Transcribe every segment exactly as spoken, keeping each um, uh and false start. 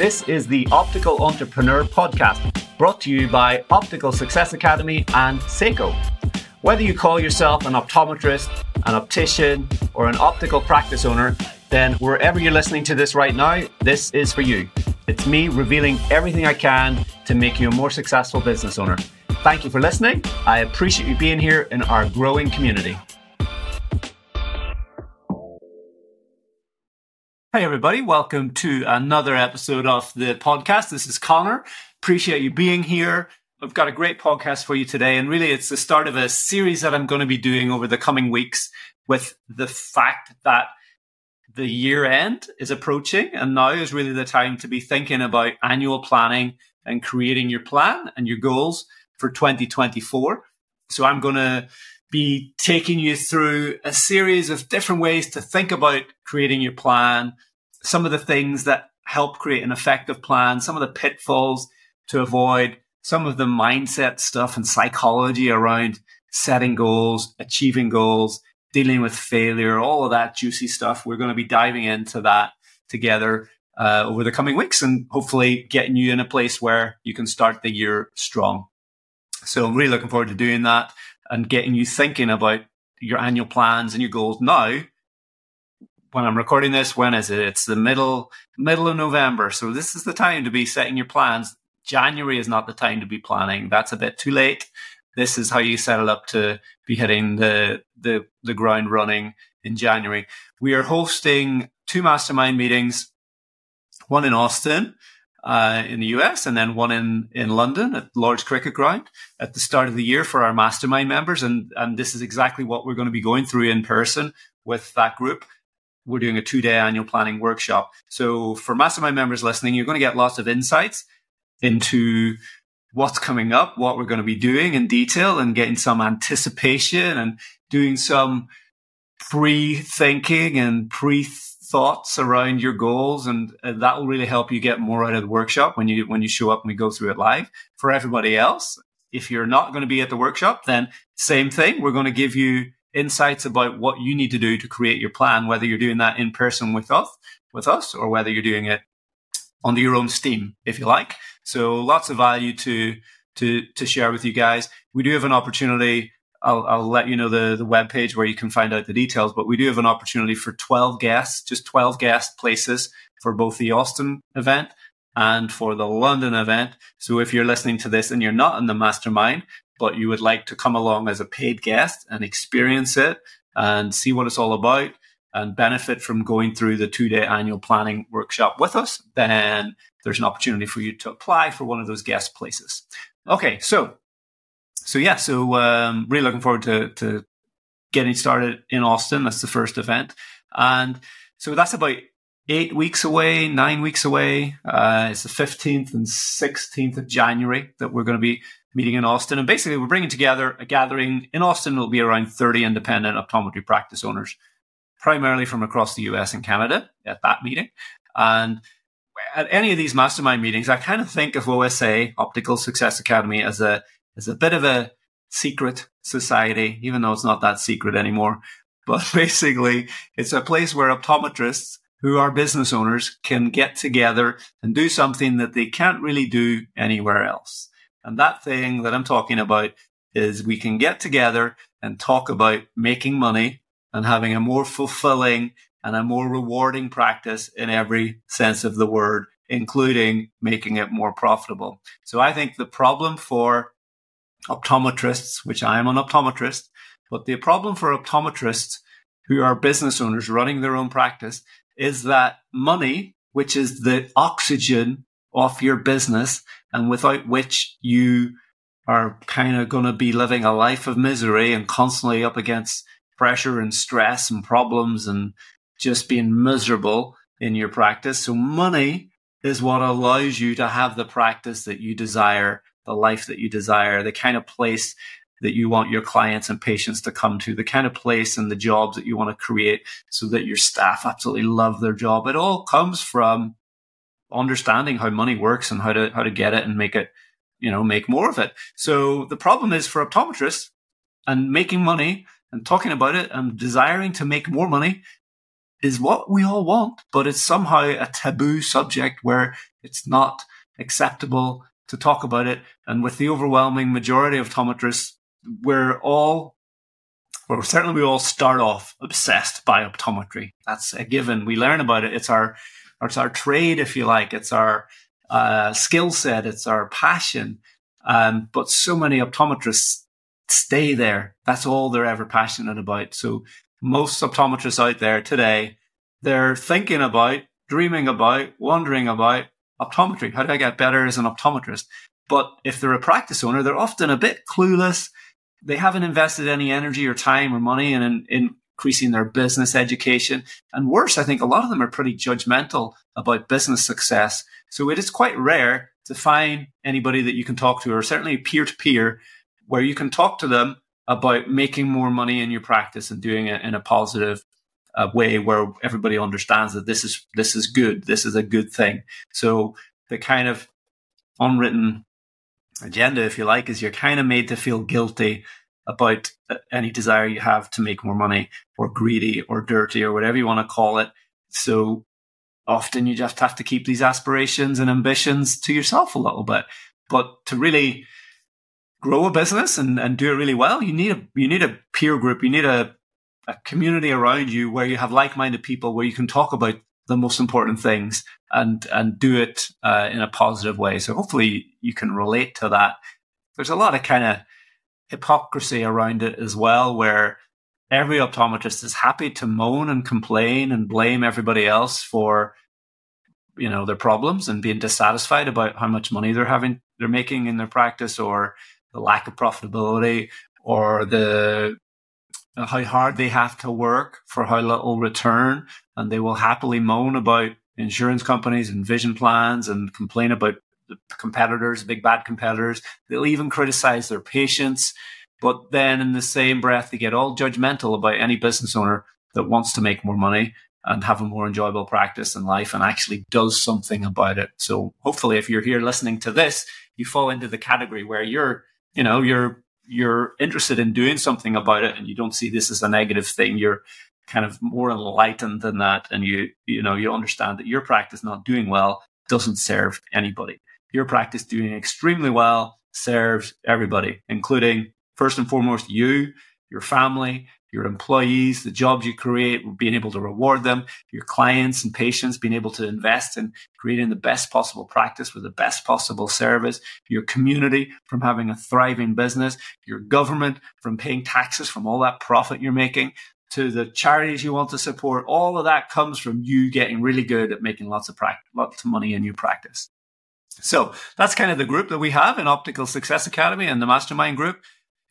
This is the Optical Entrepreneur Podcast, brought to you by Optical Success Academy and Seiko. Whether you call yourself an optometrist, an optician, or an optical practice owner, then wherever you're listening to this right now, this is for you. It's me revealing everything I can to make you a more successful business owner. Thank you for listening. I appreciate you being here in our growing community. Hey everybody, welcome to another episode of the podcast. This is Connor. Appreciate you being here. I've got a great podcast for you today, and really it's the start of a series that I'm going to be doing over the coming weeks with the fact that the year end is approaching, and now is really the time to be thinking about annual planning and creating your plan and your goals for twenty twenty-four. So I'm going to be taking you through a series of different ways to think about creating your plan, some of the things that help create an effective plan, some of the pitfalls to avoid, some of the mindset stuff and psychology around setting goals, achieving goals, dealing with failure, all of that juicy stuff. We're going to be diving into that together uh, over the coming weeks, and hopefully getting you in a place where you can start the year strong. So I'm really looking forward to doing that and getting you thinking about your annual plans and your goals now. When I'm recording this, when is it? It's the middle middle of November. So this is the time to be setting your plans. January is not the time to be planning. That's a bit too late. This is how you set it up to be hitting the, the, the ground running in January. We are hosting two mastermind meetings, one in Austin uh, in the U S and then one in, in London at Lord's Cricket Ground at the start of the year for our mastermind members. And, and this is exactly what we're going to be going through in person with that group. We're doing a two-day annual planning workshop. So for mastermind members listening, you're going to get lots of insights into what's coming up, what we're going to be doing in detail, and getting some anticipation and doing some pre-thinking and pre-thoughts around your goals. And, and that will really help you get more out of the workshop when you when you show up and we go through it live. For everybody else, if you're not going to be at the workshop, then same thing. We're going to give you insights about what you need to do to create your plan, whether you're doing that in person with us, with us or whether you're doing it under your own steam, if you like. So lots of value to to to share with you guys. We do have an opportunity. I'll, I'll let you know the, the webpage where you can find out the details, but we do have an opportunity for twelve guests, just twelve guest places for both the Austin event and for the London event. So if you're listening to this and you're not in the mastermind, but you would like to come along as a paid guest and experience it and see what it's all about and benefit from going through the two-day annual planning workshop with us, then there's an opportunity for you to apply for one of those guest places. Okay, so so yeah, so um, really looking forward to, to getting started in Austin. That's the first event. And so that's about eight weeks away, nine weeks away. Uh, it's the fifteenth and sixteenth of January that we're going to be meeting in Austin. And basically, we're bringing together a gathering. In Austin, it'll be around thirty independent optometry practice owners, primarily from across the U S and Canada at that meeting. And at any of these mastermind meetings, I kind of think of O S A, Optical Success Academy, as a as a bit of a secret society, even though it's not that secret anymore. But basically, it's a place where optometrists who are business owners can get together and do something that they can't really do anywhere else. And that thing that I'm talking about is we can get together and talk about making money and having a more fulfilling and a more rewarding practice in every sense of the word, including making it more profitable. So I think the problem for optometrists, which I am an optometrist, but the problem for optometrists who are business owners running their own practice is that money, which is the oxygen of your business and without which you are kind of going to be living a life of misery and constantly up against pressure and stress and problems and just being miserable in your practice. So money is what allows you to have the practice that you desire, the life that you desire, the kind of place that you want your clients and patients to come to, the kind of place and the jobs that you want to create so that your staff absolutely love their job. It all comes from understanding how money works and how to how to get it and make it, you know, make more of it. So the problem is for optometrists and making money and talking about it and desiring to make more money is what we all want, but it's somehow a taboo subject where it's not acceptable to talk about it. And with the overwhelming majority of optometrists, we're all, well, certainly we all start off obsessed by optometry. That's a given. We learn about it. It's our, it's our trade, if you like. It's our uh, skill set. It's our passion. Um, but so many optometrists stay there. That's all they're ever passionate about. So most optometrists out there today, they're thinking about, dreaming about, wondering about optometry. How do I get better as an optometrist? But if they're a practice owner, they're often a bit clueless. They haven't invested any energy or time or money in, in, in increasing their business education. And worse, I think a lot of them are pretty judgmental about business success. So it is quite rare to find anybody that you can talk to, or certainly peer-to-peer, where you can talk to them about making more money in your practice and doing it in a positive uh, way where everybody understands that this is this is good, this is a good thing. So the kind of unwritten agenda, if you like, is you're kind of made to feel guilty about any desire you have to make more money, or greedy or dirty or whatever you want to call it. So often you just have to keep these aspirations and ambitions to yourself a little bit. But to really grow a business and, and do it really well, you need a you need a peer group, you need a, a community around you where you have like-minded people, where you can talk about the most important things and and do it uh, in a positive way. So hopefully you can relate to that. There's a lot of kind of hypocrisy around it as well, where every optometrist is happy to moan and complain and blame everybody else for, you know, their problems and being dissatisfied about how much money they're having, they're making in their practice, or the lack of profitability, or the how hard they have to work for how little return. And they will happily moan about insurance companies and vision plans and complain about the competitors, big bad competitors. They'll even criticize their patients. But then in the same breath, they get all judgmental about any business owner that wants to make more money and have a more enjoyable practice in life and actually does something about it. So hopefully if you're here listening to this, you fall into the category where you're You know, you're you're interested in doing something about it, and you don't see this as a negative thing. You're kind of more enlightened than that, and you you know you understand that your practice not doing well doesn't serve anybody. Your practice doing extremely well serves everybody, including first and foremost you, your family, your employees, the jobs you create, being able to reward them, your clients and patients, being able to invest in creating the best possible practice with the best possible service, your community from having a thriving business, your government from paying taxes from all that profit you're making, to the charities you want to support. All of that comes from you getting really good at making lots of practice, lots of money in your practice. So that's kind of the group that we have in Optical Success Academy and the Mastermind group.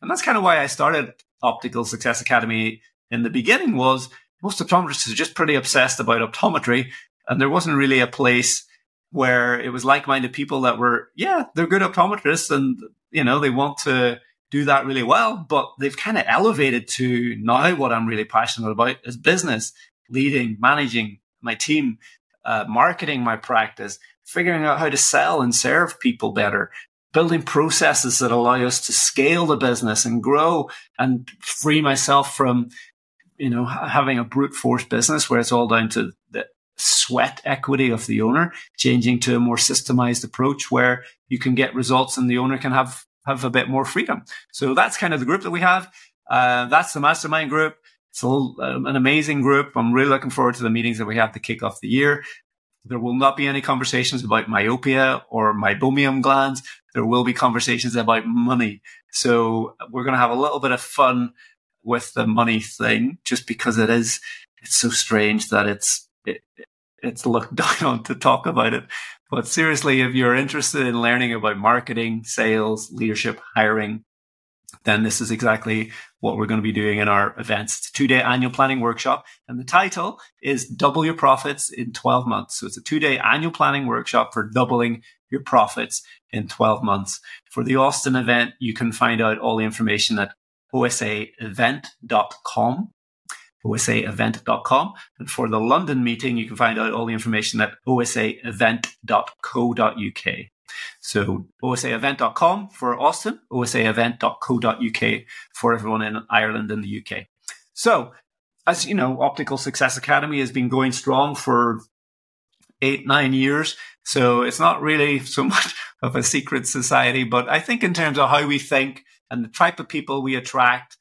And that's kind of why I started Optical Success Academy in the beginning. Was most optometrists are just pretty obsessed about optometry, and there wasn't really a place where it was like-minded people that were, yeah, they're good optometrists and, you know, they want to do that really well, but they've kind of elevated to now what I'm really passionate about is business, leading, managing my team, uh, marketing my practice, figuring out how to sell and serve people better, building processes that allow us to scale the business and grow and free myself from, you know, having a brute force business where it's all down to the sweat equity of the owner, changing to a more systemized approach where you can get results and the owner can have, have a bit more freedom. So that's kind of the group that we have. Uh, that's the Mastermind group. It's a little, um, an amazing group. I'm really looking forward to the meetings that we have to kick off the year. There will not be any conversations about myopia or meibomian glands. There will be conversations about money. So we're going to have a little bit of fun with the money thing, just because it is, it's so strange that it's, it, it's looked down on to talk about it. But seriously, if you're interested in learning about marketing, sales, leadership, hiring, then this is exactly what we're going to be doing in our events. It's a two-day annual planning workshop, and the title is Double Your Profits in twelve months. So it's a two-day annual planning workshop for doubling your profits in twelve months. For the Austin event, you can find out all the information at o s a event dot com, o s a event dot com. And for the London meeting, you can find out all the information at o s a event dot co dot u k. So o s a event dot com for Austin, o s a event dot co dot u k for everyone in Ireland and the U K. So as you know, Optical Success Academy has been going strong for eight, nine years. So it's not really so much of a secret society, but I think in terms of how we think and the type of people we attract,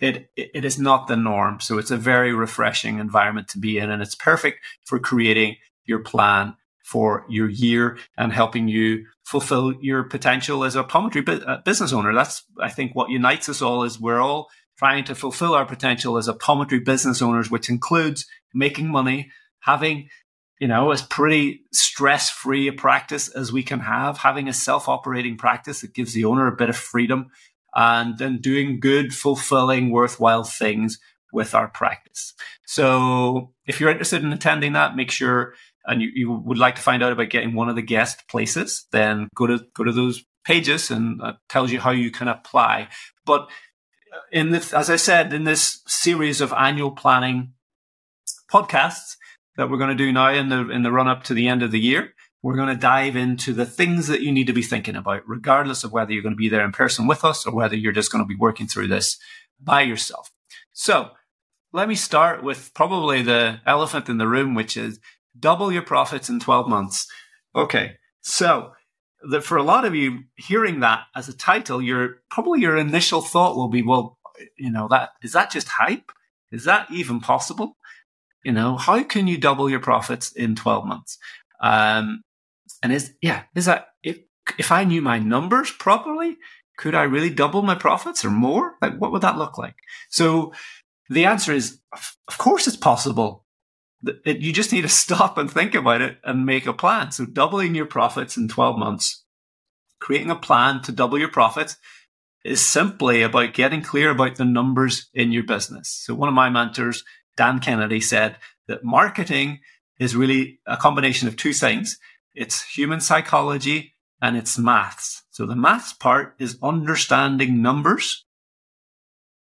it it is not the norm. So it's a very refreshing environment to be in, and it's perfect for creating your plan for your year and helping you fulfill your potential as an optometry business owner. That's, I think, what unites us all is we're all trying to fulfill our potential as optometry business owners, which includes making money, having, you know, as pretty stress-free a practice as we can have, having a self-operating practice that gives the owner a bit of freedom, and then doing good, fulfilling, worthwhile things with our practice. So if you're interested in attending that, make sure, and you, you would like to find out about getting one of the guest places, then go to go to those pages, and it tells you how you can apply. But in this, as I said, in this series of annual planning podcasts that we're going to do now in the in the run-up to the end of the year, we're going to dive into the things that you need to be thinking about, regardless of whether you're going to be there in person with us or whether you're just going to be working through this by yourself. So let me start with probably the elephant in the room, which is double your profits in twelve months. Okay, so the, for a lot of you hearing that as a title, your probably your initial thought will be, well, you know, that is that just hype? Is that even possible? You know, how can you double your profits in twelve months? Um, and is, yeah, is that, if, if I knew my numbers properly, could I really double my profits or more? Like, what would that look like? So the answer is, of course it's possible. It, you just need to stop and think about it and make a plan. So doubling your profits in twelve months, creating a plan to double your profits is simply about getting clear about the numbers in your business. So one of my mentors, Dan Kennedy, said that marketing is really a combination of two things. It's human psychology and it's maths. So the maths part is understanding numbers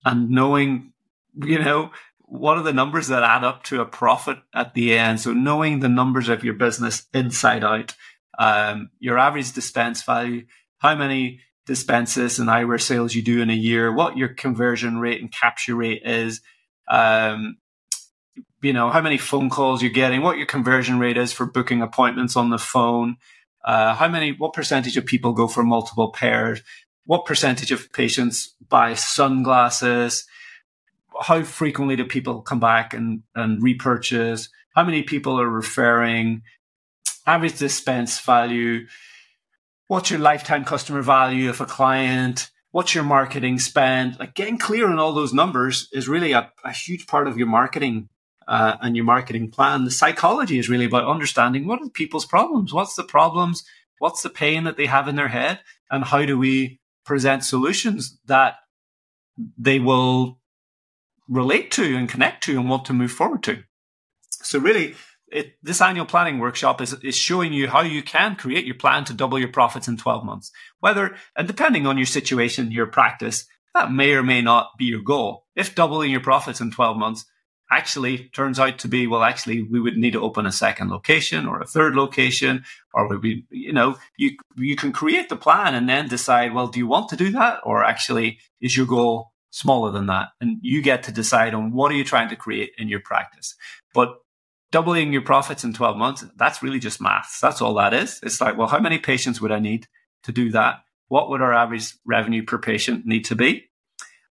and knowing, you know, what are the numbers that add up to a profit at the end. So knowing the numbers of your business inside out, um, your average dispense value, how many dispenses and eyewear sales you do in a year, what your conversion rate and capture rate is, um, you know, how many phone calls you're getting, what your conversion rate is for booking appointments on the phone, uh, how many, what percentage of people go for multiple pairs, what percentage of patients buy sunglasses, how frequently do people come back and, and repurchase, how many people are referring, average dispense value, what's your lifetime customer value of a client, what's your marketing spend. Like, getting clear on all those numbers is really a, a huge part of your marketing Uh, and your marketing plan. The psychology is really about understanding what are people's problems, what's the problems, what's the pain that they have in their head, and how do we present solutions that they will relate to and connect to and want to move forward to. So really, it, this annual planning workshop is, is showing you how you can create your plan to double your profits in twelve months. Whether, and depending on your situation, your practice, that may or may not be your goal. If doubling your profits in twelve months actually turns out to be, well, actually, we would need to open a second location or a third location, or would we, you know, you you can create the plan and then decide, well, do you want to do that? Or actually, is your goal smaller than that? And you get to decide on what are you trying to create in your practice. But doubling your profits in twelve months, that's really just maths. That's all that is. It's like, well, how many patients would I need to do that? What would our average revenue per patient need to be?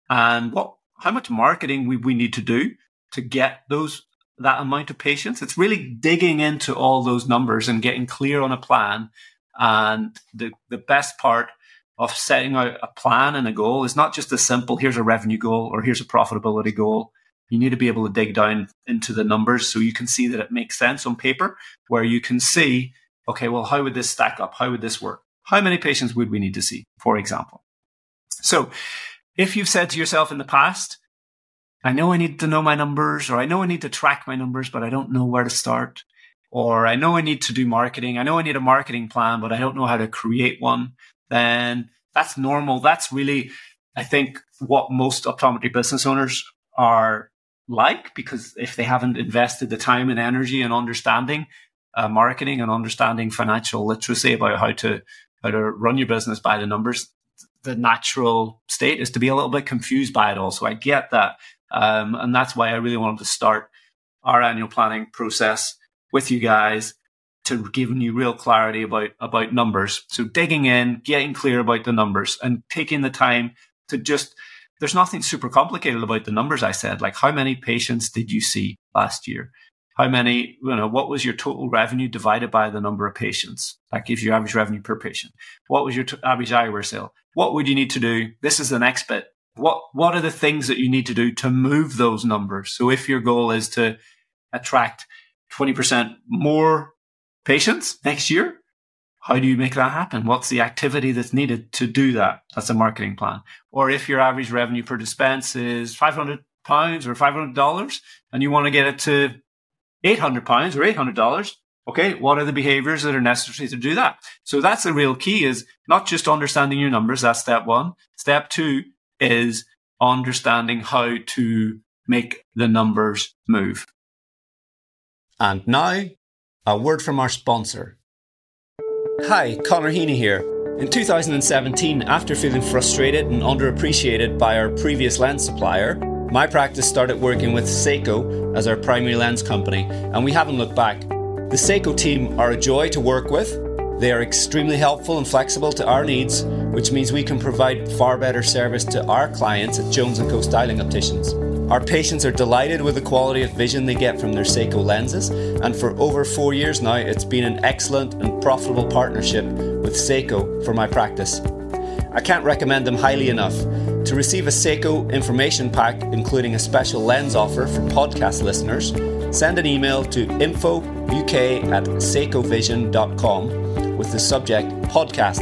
And what, how much marketing we, we need to do to get those that amount of patients. It's really digging into all those numbers and getting clear on a plan. And the, the best part of setting out a plan and a goal is not just a simple, here's a revenue goal or here's a profitability goal. You need to be able to dig down into the numbers so you can see that it makes sense on paper, where you can see, okay, well, how would this stack up? How would this work? How many patients would we need to see, for example? So if you've said to yourself in the past, I know I need to know my numbers, or I know I need to track my numbers, but I don't know where to start. Or I know I need to do marketing. I know I need a marketing plan, but I don't know how to create one. Then that's normal. That's really, I think, what most optometry business owners are like, because if they haven't invested the time and energy in understanding uh, marketing and understanding financial literacy about how to, how to run your business by the numbers, the natural state is to be a little bit confused by it all. So I get that. Um, and that's why I really wanted to start our annual planning process with you guys, to giving you real clarity about, about numbers. So digging in, getting clear about the numbers, and taking the time to just, there's nothing super complicated about the numbers I said, like how many patients did you see last year? How many, you know, what was your total revenue divided by the number of patients? That gives you average revenue per patient. What was your t- average eyewear sale? What would you need to do? This is the next bit. What, what are the things that you need to do to move those numbers? So if your goal is to attract twenty percent more patients next year, how do you make that happen? What's the activity that's needed to do that? That's a marketing plan. Or if your average revenue per dispense is five hundred pounds or five hundred dollars and you want to get it to eight hundred pounds or eight hundred dollars, okay, what are the behaviors that are necessary to do that? So that's the real key, is not just understanding your numbers. That's step one. Step two is understanding how to make the numbers move. And now, a word from our sponsor. Hi, Connor Heaney here. In two thousand seventeen, after feeling frustrated and underappreciated by our previous lens supplier, my practice started working with Seiko as our primary lens company, and we haven't looked back. The Seiko team are a joy to work with. They are extremely helpful and flexible to our needs, which means we can provide far better service to our clients at Jones and Co Styling Opticians. Our patients are delighted with the quality of vision they get from their Seiko lenses, and for over four years now, it's been an excellent and profitable partnership with Seiko for my practice. I can't recommend them highly enough. To receive a Seiko information pack, including a special lens offer for podcast listeners, send an email to info u k at seiko vision dot com with the subject podcast.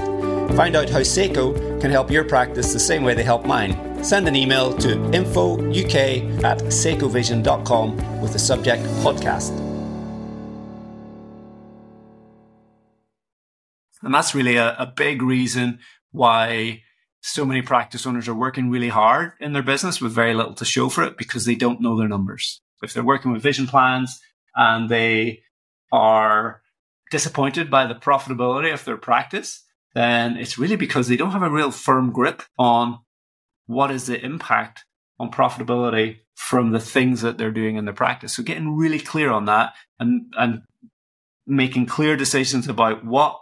Find out how Seiko can help your practice the same way they help mine. Send an email to info u k at seiko vision dot com with the subject podcast. And that's really a, a big reason why so many practice owners are working really hard in their business with very little to show for it, because they don't know their numbers. If they're working with vision plans and they are disappointed by the profitability of their practice, then it's really because they don't have a real firm grip on what is the impact on profitability from the things that they're doing in their practice. So getting really clear on that and, and making clear decisions about what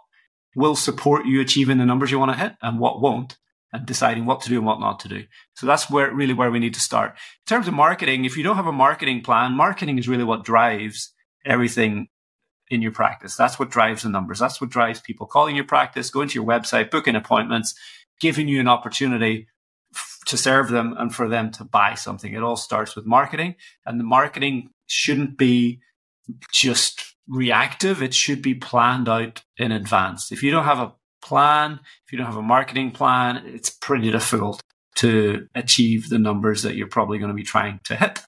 will support you achieving the numbers you want to hit and what won't, and deciding what to do and what not to do. So that's where really where we need to start. In terms of marketing, if you don't have a marketing plan, marketing is really what drives everything in your practice. That's what drives the numbers. That's what drives people calling your practice, going to your website, booking appointments, giving you an opportunity f- to serve them and for them to buy something. It all starts with marketing, and the marketing shouldn't be just reactive. It should be planned out in advance. If you don't have a plan, if you don't have a marketing plan, it's pretty difficult to achieve the numbers that you're probably going to be trying to hit.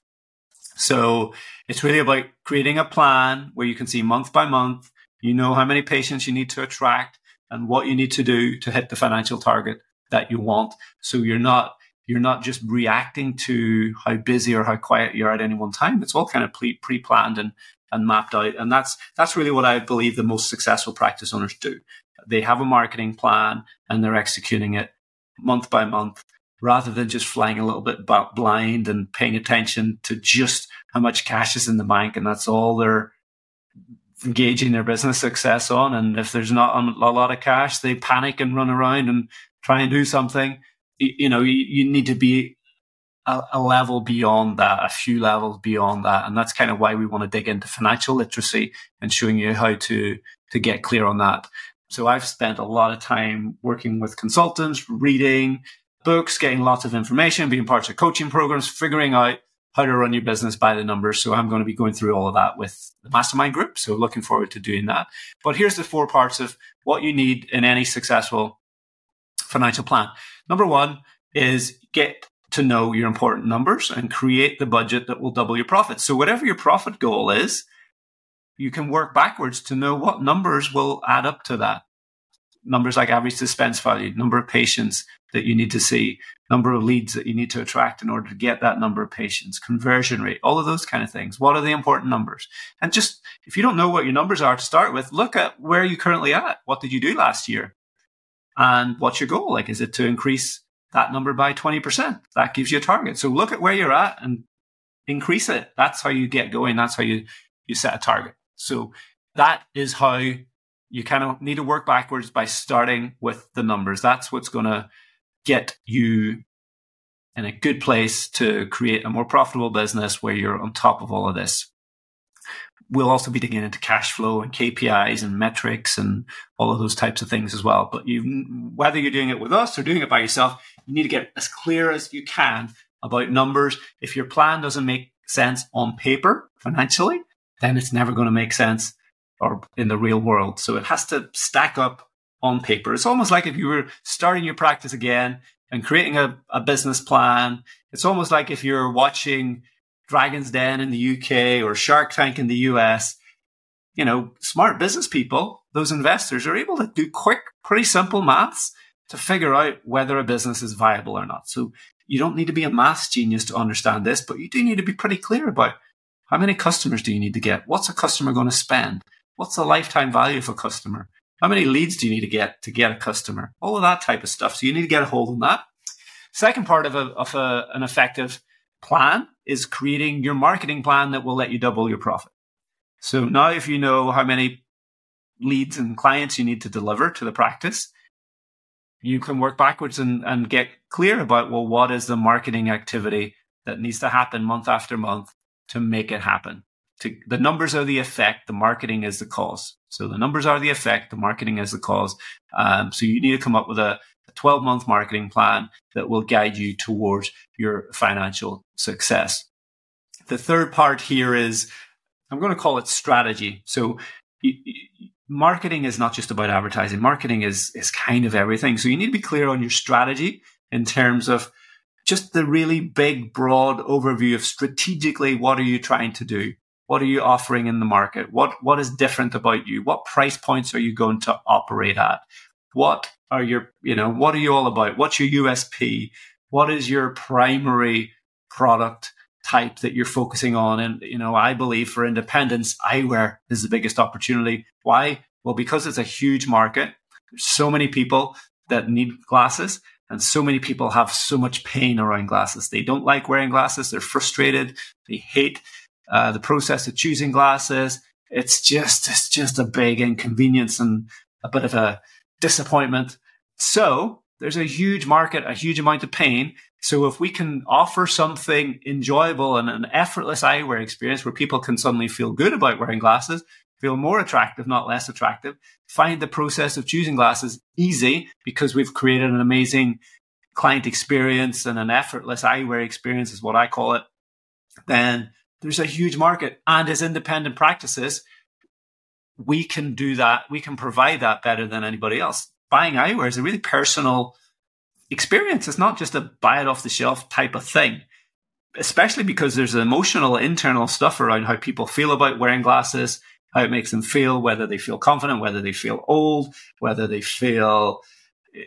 So it's really about creating a plan where you can see month by month, you know how many patients you need to attract and what you need to do to hit the financial target that you want. So you're not you're not just reacting to how busy or how quiet you're at any one time. It's all kind of pre-planned and, and mapped out. And that's that's really what I believe the most successful practice owners do. They have a marketing plan and they're executing it month by month, rather than just flying a little bit blind and paying attention to just how much cash is in the bank. And that's all they're gauging their business success on. And if there's not a lot of cash, they panic and run around and try and do something. You, you know, you, you need to be a, a level beyond that, a few levels beyond that. And that's kind of why we want to dig into financial literacy and showing you how to, to get clear on that. So I've spent a lot of time working with consultants, reading books, getting lots of information, being part of coaching programs, figuring out how to run your business by the numbers. So I'm going to be going through all of that with the mastermind group. So looking forward to doing that. But here's the four parts of what you need in any successful financial plan. Number one is get to know your important numbers and create the budget that will double your profit. So whatever your profit goal is, you can work backwards to know what numbers will add up to that. Numbers like average dispense value, number of patients that you need to see, number of leads that you need to attract in order to get that number of patients, conversion rate, all of those kind of things. What are the important numbers? And just, if you don't know what your numbers are to start with, look at where you're currently at. What did you do last year? And what's your goal? Like, is it to increase that number by twenty percent? That gives you a target. So look at where you're at and increase it. That's how you get going. That's how you, you set a target. So that is how you kind of need to work backwards by starting with the numbers. That's what's going to get you in a good place to create a more profitable business where you're on top of all of this. We'll also be digging into cash flow and K P Is and metrics and all of those types of things as well. But you, whether you're doing it with us or doing it by yourself, you need to get as clear as you can about numbers. If your plan doesn't make sense on paper financially, then it's never going to make sense or in the real world. So it has to stack up on paper. It's almost like if you were starting your practice again and creating a, a business plan. It's almost like if you're watching Dragon's Den in the U K or Shark Tank in the U S, you know, smart business people, those investors are able to do quick, pretty simple maths to figure out whether a business is viable or not. So you don't need to be a maths genius to understand this, but you do need to be pretty clear about how many customers do you need to get? What's a customer going to spend? What's the lifetime value of a customer? How many leads do you need to get to get a customer? All of that type of stuff. So you need to get a hold on that. Second part of a, of a, an effective plan is creating your marketing plan that will let you double your profit. So now if you know how many leads and clients you need to deliver to the practice, you can work backwards and, and get clear about, well, what is the marketing activity that needs to happen month after month to make it happen? To, the numbers are the effect, the marketing is the cause. So the numbers are the effect, the marketing is the cause. Um, so you need to come up with a twelve-month marketing plan that will guide you towards your financial success. The third part here is, I'm going to call it strategy. So you, you, marketing is not just about advertising. Marketing is, is kind of everything. So you need to be clear on your strategy in terms of just the really big, broad overview of strategically, what are you trying to do? What are you offering in the market? What What is different about you? What price points are you going to operate at? What are your, you know, what are you all about? What's your U S P? What is your primary product type that you're focusing on? And, you know, I believe for independents, eyewear is the biggest opportunity. Why? Well, because it's a huge market. There's so many people that need glasses. And so many people have so much pain around glasses. They don't like wearing glasses. They're frustrated. They hate uh, the process of choosing glasses. It's just, it's just a big inconvenience and a bit of a disappointment. So there's a huge market, a huge amount of pain. So if we can offer something enjoyable and an effortless eyewear experience where people can suddenly feel good about wearing glasses, feel more attractive, not less attractive, find the process of choosing glasses easy because we've created an amazing client experience and an effortless eyewear experience is what I call it, then there's a huge market. And as independent practices, we can do that. We can provide that better than anybody else. Buying eyewear is a really personal experience. It's not just a buy it off the shelf type of thing, especially because there's emotional internal stuff around how people feel about wearing glasses, how it makes them feel, whether they feel confident, whether they feel old, whether they feel,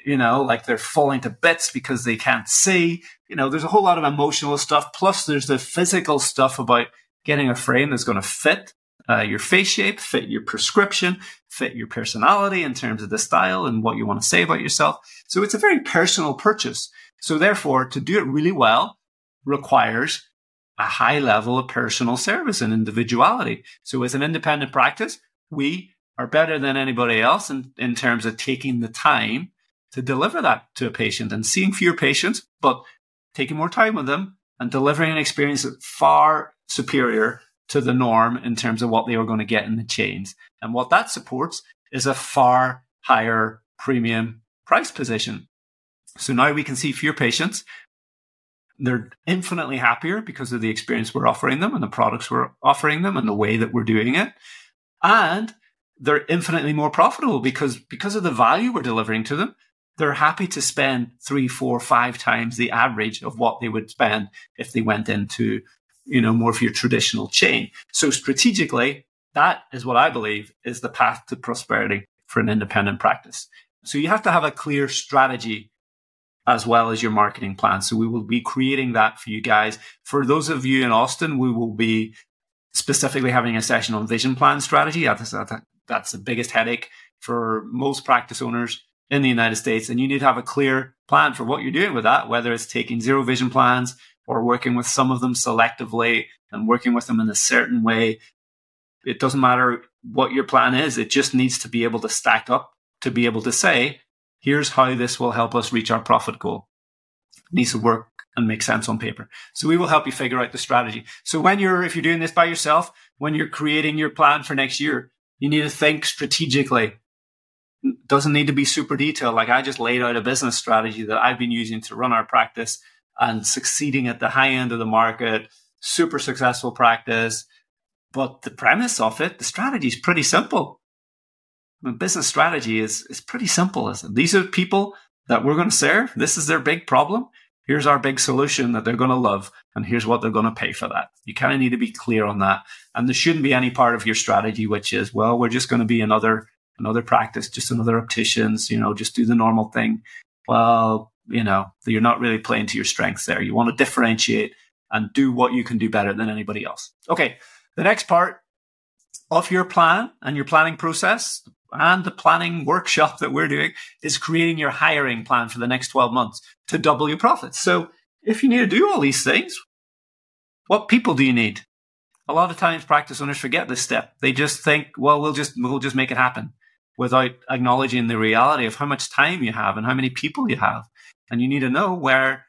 you know, like they're falling to bits because they can't see. You know, there's a whole lot of emotional stuff. Plus there's the physical stuff about getting a frame that's going to fit Uh, your face shape, fit your prescription, fit your personality in terms of the style and what you want to say about yourself. So it's a very personal purchase. So therefore, to do it really well requires a high level of personal service and individuality. So as an independent practice, we are better than anybody else in, in terms of taking the time to deliver that to a patient and seeing fewer patients, but taking more time with them and delivering an experience that's far superior to the norm in terms of what they were going to get in the chains. And what that supports is a far higher premium price position. So now we can see fewer patients. They're infinitely happier because of the experience we're offering them and the products we're offering them and the way that we're doing it. And they're infinitely more profitable because, because of the value we're delivering to them. They're happy to spend three, four, five times the average of what they would spend if they went into, you know, more of your traditional chain. So strategically, that is what I believe is the path to prosperity for an independent practice. So you have to have a clear strategy as well as your marketing plan. So we will be creating that for you guys. For those of you in Austin, we will be specifically having a session on vision plan strategy. That's the biggest headache for most practice owners in the United States. And you need to have a clear plan for what you're doing with that, whether it's taking zero vision plans or working with some of them selectively and working with them in a certain way. It doesn't matter what your plan is. It just needs to be able to stack up to be able to say, here's how this will help us reach our profit goal. It needs to work and make sense on paper. So we will help you figure out the strategy. So when you're, if you're doing this by yourself, when you're creating your plan for next year, you need to think strategically. It doesn't need to be super detailed. Like I just laid out a business strategy that I've been using to run our practice and succeeding at the high end of the market, super successful practice. But the premise of it, the strategy is pretty simple. I mean, business strategy is, is pretty simple, isn't it? These are people that we're going to serve. This is their big problem. Here's our big solution that they're going to love. And here's what they're going to pay for that. You kind of need to be clear on that. And there shouldn't be any part of your strategy which is, well, we're just going to be another another practice, just another opticians, you know, just do the normal thing. Well, you know, you're not really playing to your strengths there. You want to differentiate and do what you can do better than anybody else. Okay. The next part of your plan and your planning process and the planning workshop that we're doing is creating your hiring plan for the next twelve months to double your profits. So if you need to do all these things, what people do you need? A lot of times practice owners forget this step. They just think, well, we'll just we'll just make it happen without acknowledging the reality of how much time you have and how many people you have. And you need to know where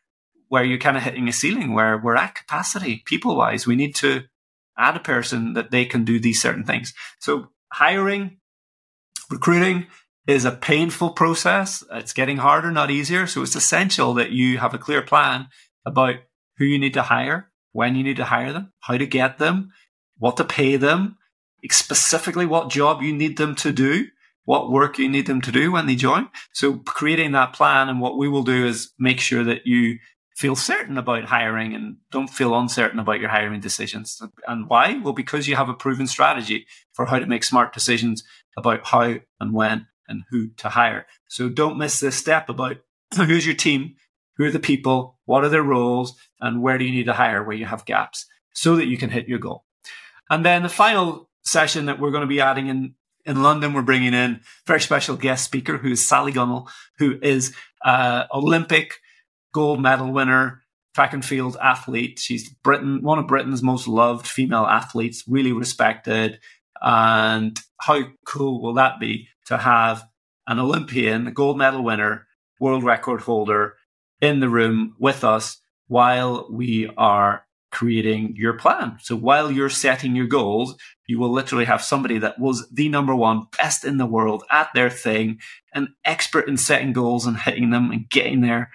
where you're kind of hitting a ceiling, where we're at capacity, people-wise. We need to add a person that they can do these certain things. So hiring, recruiting is a painful process. It's getting harder, not easier. So it's essential that you have a clear plan about who you need to hire, when you need to hire them, how to get them, what to pay them, specifically what job you need them to do, what work you need them to do when they join. So creating that plan, and what we will do is make sure that you feel certain about hiring and don't feel uncertain about your hiring decisions. And why? Well, because you have a proven strategy for how to make smart decisions about how and when and who to hire. So don't miss this step about who's your team, who are the people, what are their roles, and where do you need to hire, where you have gaps, so that you can hit your goal. And then the final session that we're going to be adding in in London, we're bringing in a very special guest speaker who is Sally Gunnell, who is uh, Olympic gold medal winner, track and field athlete. She's Britain, one of Britain's most loved female athletes, really respected. And how cool will that be to have an Olympian, a gold medal winner, world record holder in the room with us while we are creating your plan? So while you're setting your goals, you will literally have somebody that was the number one, best in the world at their thing, an expert in setting goals and hitting them and getting there.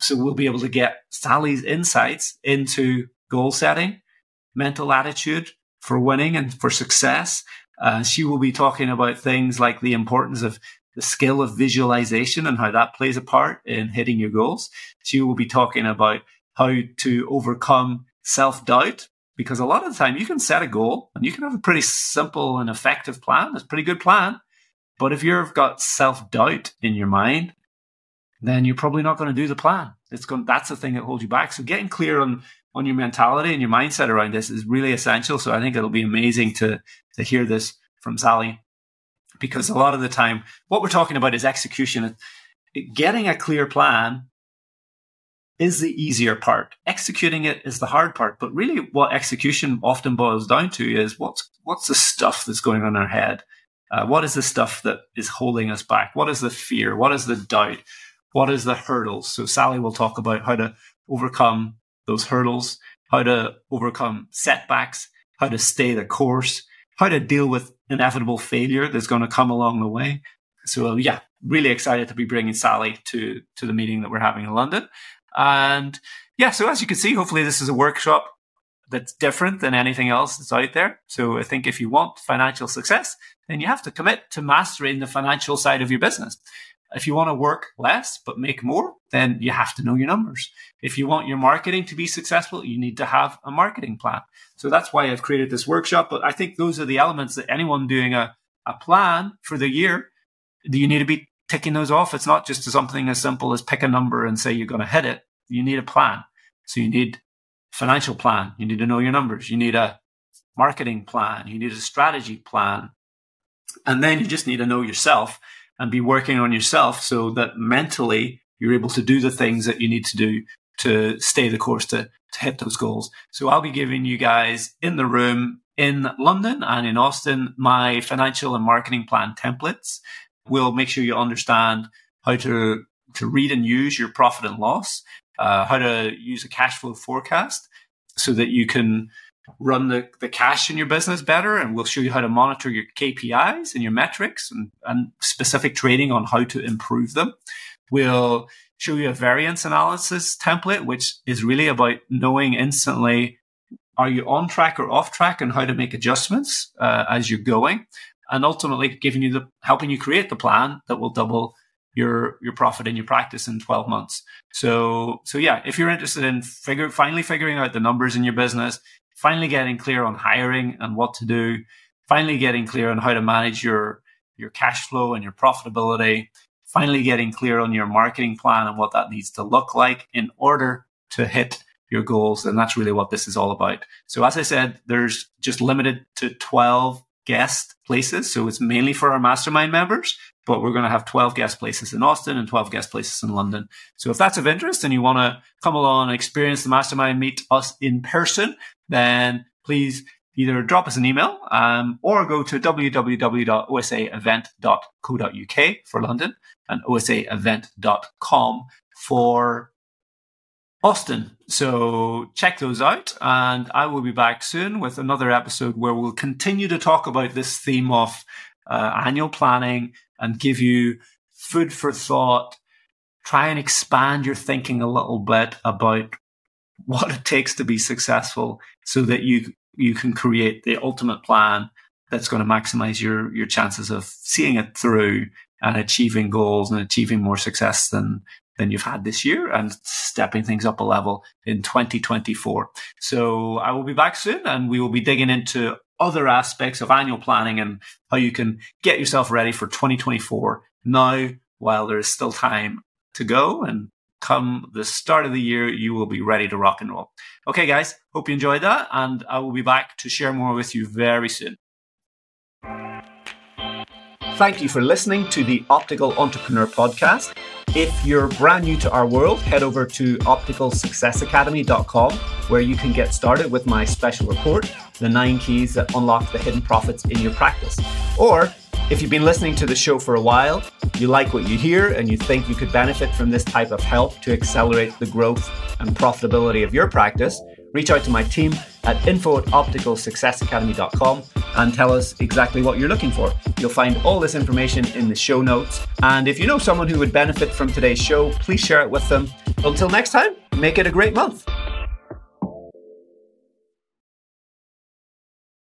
So we'll be able to get Sally's insights into goal setting, mental attitude for winning and for success. Uh, she will be talking about things like the importance of the skill of visualization and how that plays a part in hitting your goals. She will be talking about how to overcome self-doubt, because a lot of the time you can set a goal and you can have a pretty simple and effective plan. It's a pretty good plan. But if you've got self-doubt in your mind, then you're probably not going to do the plan. It's going, that's the thing that holds you back. So getting clear on, on your mentality and your mindset around this is really essential. So I think it'll be amazing to, to hear this from Sally, because a lot of the time what we're talking about is execution. Getting a clear plan is the easier part. Executing it is the hard part. But really what execution often boils down to is what's, what's the stuff that's going on in our head? Uh, what is the stuff that is holding us back? What is the fear? What is the doubt? What is the hurdles? So Sally will talk about how to overcome those hurdles, how to overcome setbacks, how to stay the course, how to deal with inevitable failure that's going to come along the way. So yeah, really excited to be bringing Sally to, to the meeting that we're having in London. And yeah, so as you can see, hopefully this is a workshop that's different than anything else that's out there. So I think if you want financial success, then you have to commit to mastering the financial side of your business. If you want to work less but make more, then you have to know your numbers. If you want your marketing to be successful, you need to have a marketing plan. So that's why I've created this workshop. But I think those are the elements that anyone doing a, a plan for the year, you need to be ticking those off. It's not just something as simple as pick a number and say you're going to hit it. You need a plan. So you need a financial plan. You need to know your numbers. You need a marketing plan. You need a strategy plan. And then you just need to know yourself and be working on yourself so that mentally you're able to do the things that you need to do to stay the course, to, to hit those goals. So I'll be giving you guys in the room in London and in Austin my financial and marketing plan templates. We'll make sure you understand how to, to read and use your profit and loss, uh, how to use a cash flow forecast so that you can run the, the cash in your business better. And we'll show you how to monitor your K P Is and your metrics and, and specific training on how to improve them. We'll show you a variance analysis template, which is really about knowing instantly, are you on track or off track, and how to make adjustments uh, as you're going. And ultimately giving you the, helping you create the plan that will double your, your profit in your practice in twelve months. So, so yeah, if you're interested in figure, finally figuring out the numbers in your business, finally getting clear on hiring and what to do, finally getting clear on how to manage your, your cash flow and your profitability, finally getting clear on your marketing plan and what that needs to look like in order to hit your goals, then that's really what this is all about. So as I said, there's just limited to twelve guest places. So it's mainly for our mastermind members, but we're going to have twelve guest places in Austin and twelve guest places in London. So if that's of interest and you want to come along and experience the mastermind, meet us in person, then please either drop us an email um, or go to w w w dot o s a event dot co dot u k for London and o s a event dot com for Austin. So check those out, and I will be back soon with another episode where we'll continue to talk about this theme of uh, annual planning and give you food for thought. Try and expand your thinking a little bit about what it takes to be successful so that you you can create the ultimate plan that's going to maximize your your chances of seeing it through and achieving goals and achieving more success than than you've had this year and stepping things up a level in twenty twenty-four. So I will be back soon, and we will be digging into other aspects of annual planning and how you can get yourself ready for twenty twenty-four now while there is still time to go. And come the start of the year, you will be ready to rock and roll. Okay, guys, hope you enjoyed that, and I will be back to share more with you very soon. Thank you for listening to the Optical Entrepreneur Podcast. If you're brand new to our world, head over to optical success academy dot com, where you can get started with my special report, The Nine Keys That Unlock the Hidden Profits in Your Practice. Or if you've been listening to the show for a while, you like what you hear, and you think you could benefit from this type of help to accelerate the growth and profitability of your practice, reach out to my team at info at optical success academy dot com and tell us exactly what you're looking for. You'll find all this information in the show notes. And if you know someone who would benefit from today's show, please share it with them. Until next time, make it a great month.